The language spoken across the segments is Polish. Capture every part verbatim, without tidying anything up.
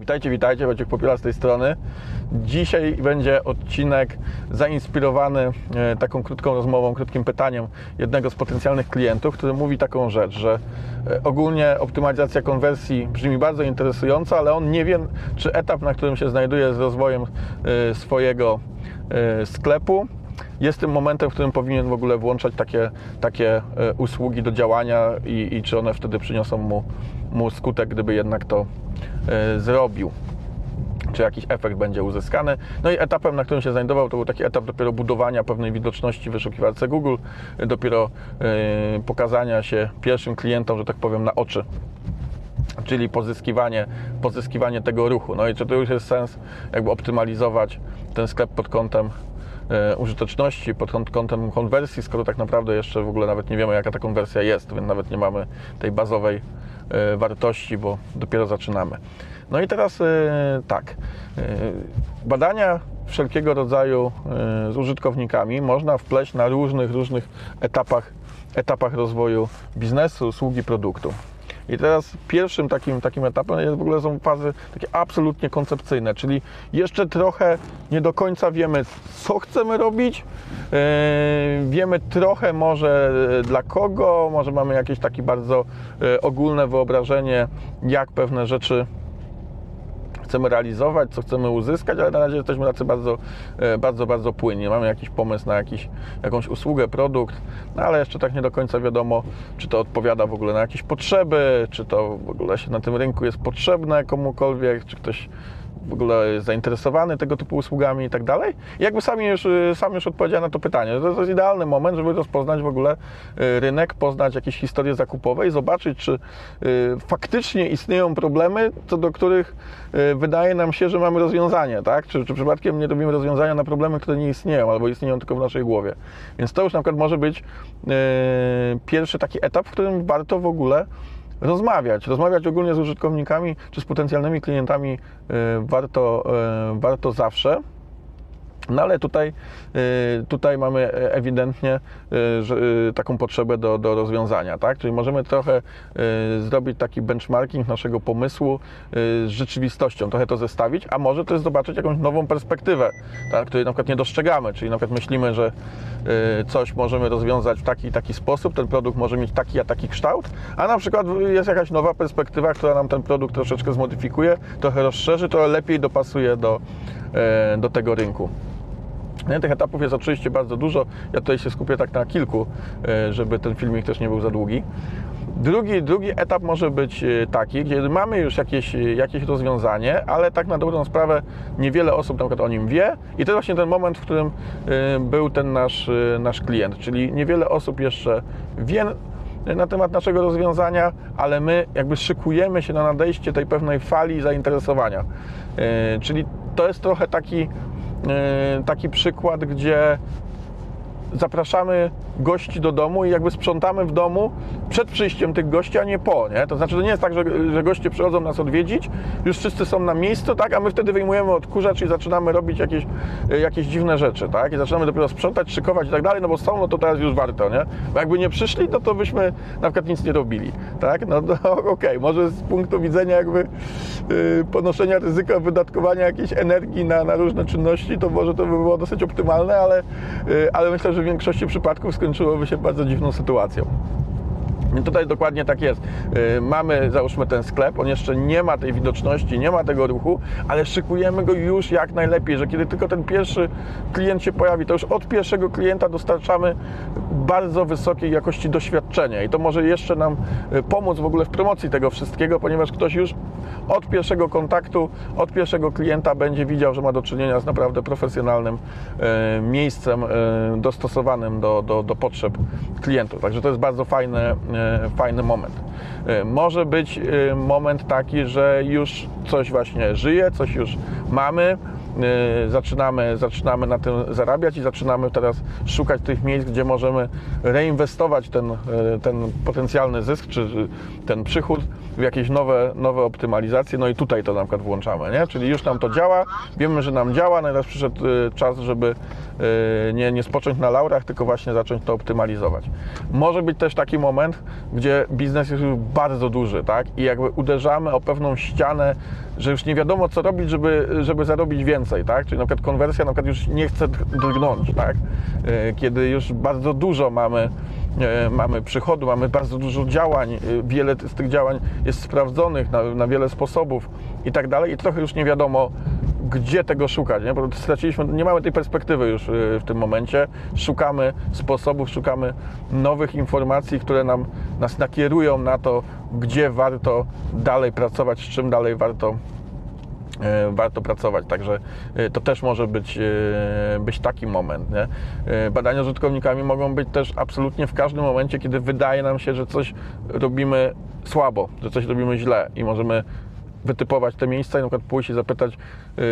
Witajcie, witajcie, Wojciech Popiela z tej strony. Dzisiaj będzie odcinek zainspirowany taką krótką rozmową, krótkim pytaniem jednego z potencjalnych klientów, który mówi taką rzecz, że ogólnie optymalizacja konwersji brzmi bardzo interesująco, ale on nie wie, czy etap, na którym się znajduje z rozwojem swojego sklepu, jest tym momentem, w którym powinien w ogóle włączać takie, takie usługi do działania i, i czy one wtedy przyniosą mu, mu skutek, gdyby jednak to y, zrobił, czy jakiś efekt będzie uzyskany. No i etapem, na którym się znajdował, to był taki etap dopiero budowania pewnej widoczności w wyszukiwarce Google, dopiero y, pokazania się pierwszym klientom, że tak powiem, na oczy. Czyli pozyskiwanie, pozyskiwanie tego ruchu. No i czy to już jest sens jakby optymalizować ten sklep pod kątem użyteczności, pod kątem konwersji, skoro tak naprawdę jeszcze w ogóle nawet nie wiemy, jaka ta konwersja jest, więc nawet nie mamy tej bazowej wartości, bo dopiero zaczynamy. No i teraz tak, badania wszelkiego rodzaju z użytkownikami można wpleść na różnych, różnych etapach, etapach rozwoju biznesu, usługi, produktu. I teraz pierwszym takim, takim etapem jest, w ogóle są fazy takie absolutnie koncepcyjne, czyli jeszcze trochę nie do końca wiemy, co chcemy robić, yy, wiemy trochę może dla kogo, może mamy jakieś takie bardzo yy, ogólne wyobrażenie, jak pewne rzeczy chcemy realizować, co chcemy uzyskać, ale na razie jesteśmy tacy bardzo, bardzo, bardzo płynni. Mamy jakiś pomysł na jakiś, jakąś usługę, produkt, no ale jeszcze tak nie do końca wiadomo, czy to odpowiada w ogóle na jakieś potrzeby, czy to w ogóle się na tym rynku jest potrzebne komukolwiek, czy ktoś w ogóle jest zainteresowany tego typu usługami i tak dalej. I jakby sam już, sam już odpowiedział na to pytanie. To, to jest idealny moment, żeby rozpoznać w ogóle rynek, poznać jakieś historie zakupowe i zobaczyć, czy faktycznie istnieją problemy, co do których wydaje nam się, że mamy rozwiązanie, tak? Czy, czy przypadkiem nie robimy rozwiązania na problemy, które nie istnieją, albo istnieją tylko w naszej głowie. Więc to już na przykład może być pierwszy taki etap, w którym warto w ogóle Rozmawiać, rozmawiać ogólnie z użytkownikami czy z potencjalnymi klientami y, warto, y, warto zawsze. No ale tutaj, tutaj mamy ewidentnie taką potrzebę do, do rozwiązania, tak? Czyli możemy trochę zrobić taki benchmarking naszego pomysłu z rzeczywistością, trochę to zestawić, a może też zobaczyć jakąś nową perspektywę, tak? Której na przykład nie dostrzegamy, czyli na przykład myślimy, że coś możemy rozwiązać w taki i taki sposób, ten produkt może mieć taki, a taki kształt, a na przykład jest jakaś nowa perspektywa, która nam ten produkt troszeczkę zmodyfikuje, trochę rozszerzy, trochę lepiej dopasuje do, do tego rynku. Tych etapów jest oczywiście bardzo dużo, ja tutaj się skupię tak na kilku, żeby ten filmik też nie był za długi. Drugi, drugi etap może być taki, gdzie mamy już jakieś, jakieś rozwiązanie, ale tak na dobrą sprawę niewiele osób na przykład o nim wie i to jest właśnie ten moment, w którym był ten nasz, nasz klient, czyli niewiele osób jeszcze wie na temat naszego rozwiązania, ale my jakby szykujemy się na nadejście tej pewnej fali zainteresowania, czyli to jest trochę taki taki przykład, gdzie zapraszamy gości do domu i jakby sprzątamy w domu przed przyjściem tych gości, a nie po, nie? To znaczy, to nie jest tak, że, że goście przychodzą nas odwiedzić, już wszyscy są na miejscu, tak? A my wtedy wyjmujemy odkurzacz i zaczynamy robić jakieś, jakieś dziwne rzeczy, tak? I zaczynamy dopiero sprzątać, szykować i tak dalej, no bo są, no to teraz już warto, nie? Bo jakby nie przyszli, no to byśmy na przykład nic nie robili, tak? No okej, okay. Może z punktu widzenia jakby yy, ponoszenia ryzyka wydatkowania jakiejś energii na, na różne czynności, to może to by było dosyć optymalne, ale, yy, ale myślę, że w większości przypadków skończyłoby się bardzo dziwną sytuacją. I tutaj dokładnie tak jest. Mamy, załóżmy, ten sklep, on jeszcze nie ma tej widoczności, nie ma tego ruchu, ale szykujemy go już jak najlepiej, że kiedy tylko ten pierwszy klient się pojawi, to już od pierwszego klienta dostarczamy bardzo wysokiej jakości doświadczenia i to może jeszcze nam pomóc w ogóle w promocji tego wszystkiego, ponieważ ktoś już od pierwszego kontaktu, od pierwszego klienta będzie widział, że ma do czynienia z naprawdę profesjonalnym miejscem dostosowanym do, do, do potrzeb klientów. Także to jest bardzo fajne fajny moment. Może być moment taki, że już coś właśnie żyje, coś już mamy, zaczynamy, zaczynamy na tym zarabiać i zaczynamy teraz szukać tych miejsc, gdzie możemy reinwestować ten, ten potencjalny zysk, czy ten przychód w jakieś nowe, nowe optymalizacje. No i tutaj to na przykład włączamy, nie? Czyli już nam to działa, wiemy, że nam działa, no i teraz przyszedł czas, żeby nie, nie spocząć na laurach, tylko właśnie zacząć to optymalizować. Może być też taki moment, gdzie biznes jest już bardzo duży, tak? I jakby uderzamy o pewną ścianę, że już nie wiadomo, co robić, żeby, żeby zarobić więcej, tak? Czyli na przykład konwersja na przykład już nie chce drgnąć, tak? Kiedy już bardzo dużo mamy, mamy przychodu, mamy bardzo dużo działań, wiele z tych działań jest sprawdzonych na, na wiele sposobów i tak dalej i trochę już nie wiadomo, gdzie tego szukać, nie? Bo straciliśmy, nie mamy tej perspektywy już w tym momencie, szukamy sposobów, szukamy nowych informacji, które nam, nas nakierują na to, gdzie warto dalej pracować, z czym dalej warto, warto pracować, także to też może być, być taki moment, nie? Badania z użytkownikami mogą być też absolutnie w każdym momencie, kiedy wydaje nam się, że coś robimy słabo, że coś robimy źle i możemy wytypować te miejsca i na przykład pójść i zapytać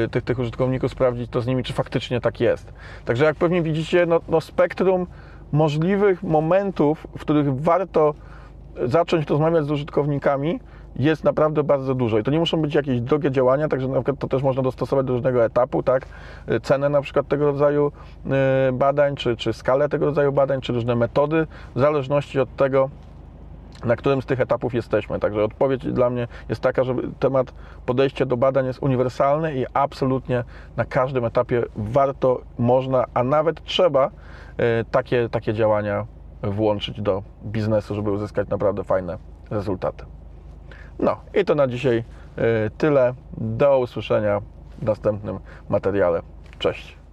y, tych, tych użytkowników, sprawdzić to z nimi, czy faktycznie tak jest. Także jak pewnie widzicie, no, no spektrum możliwych momentów, w których warto zacząć rozmawiać z użytkownikami, jest naprawdę bardzo dużo i to nie muszą być jakieś drogie działania, także na przykład to też można dostosować do różnego etapu, tak, cenę na przykład tego rodzaju y, badań, czy, czy skalę tego rodzaju badań, czy różne metody, w zależności od tego, na którym z tych etapów jesteśmy. Także odpowiedź dla mnie jest taka, że temat podejścia do badań jest uniwersalny i absolutnie na każdym etapie warto, można, a nawet trzeba takie, takie działania włączyć do biznesu, żeby uzyskać naprawdę fajne rezultaty. No i to na dzisiaj tyle. Do usłyszenia w następnym materiale. Cześć!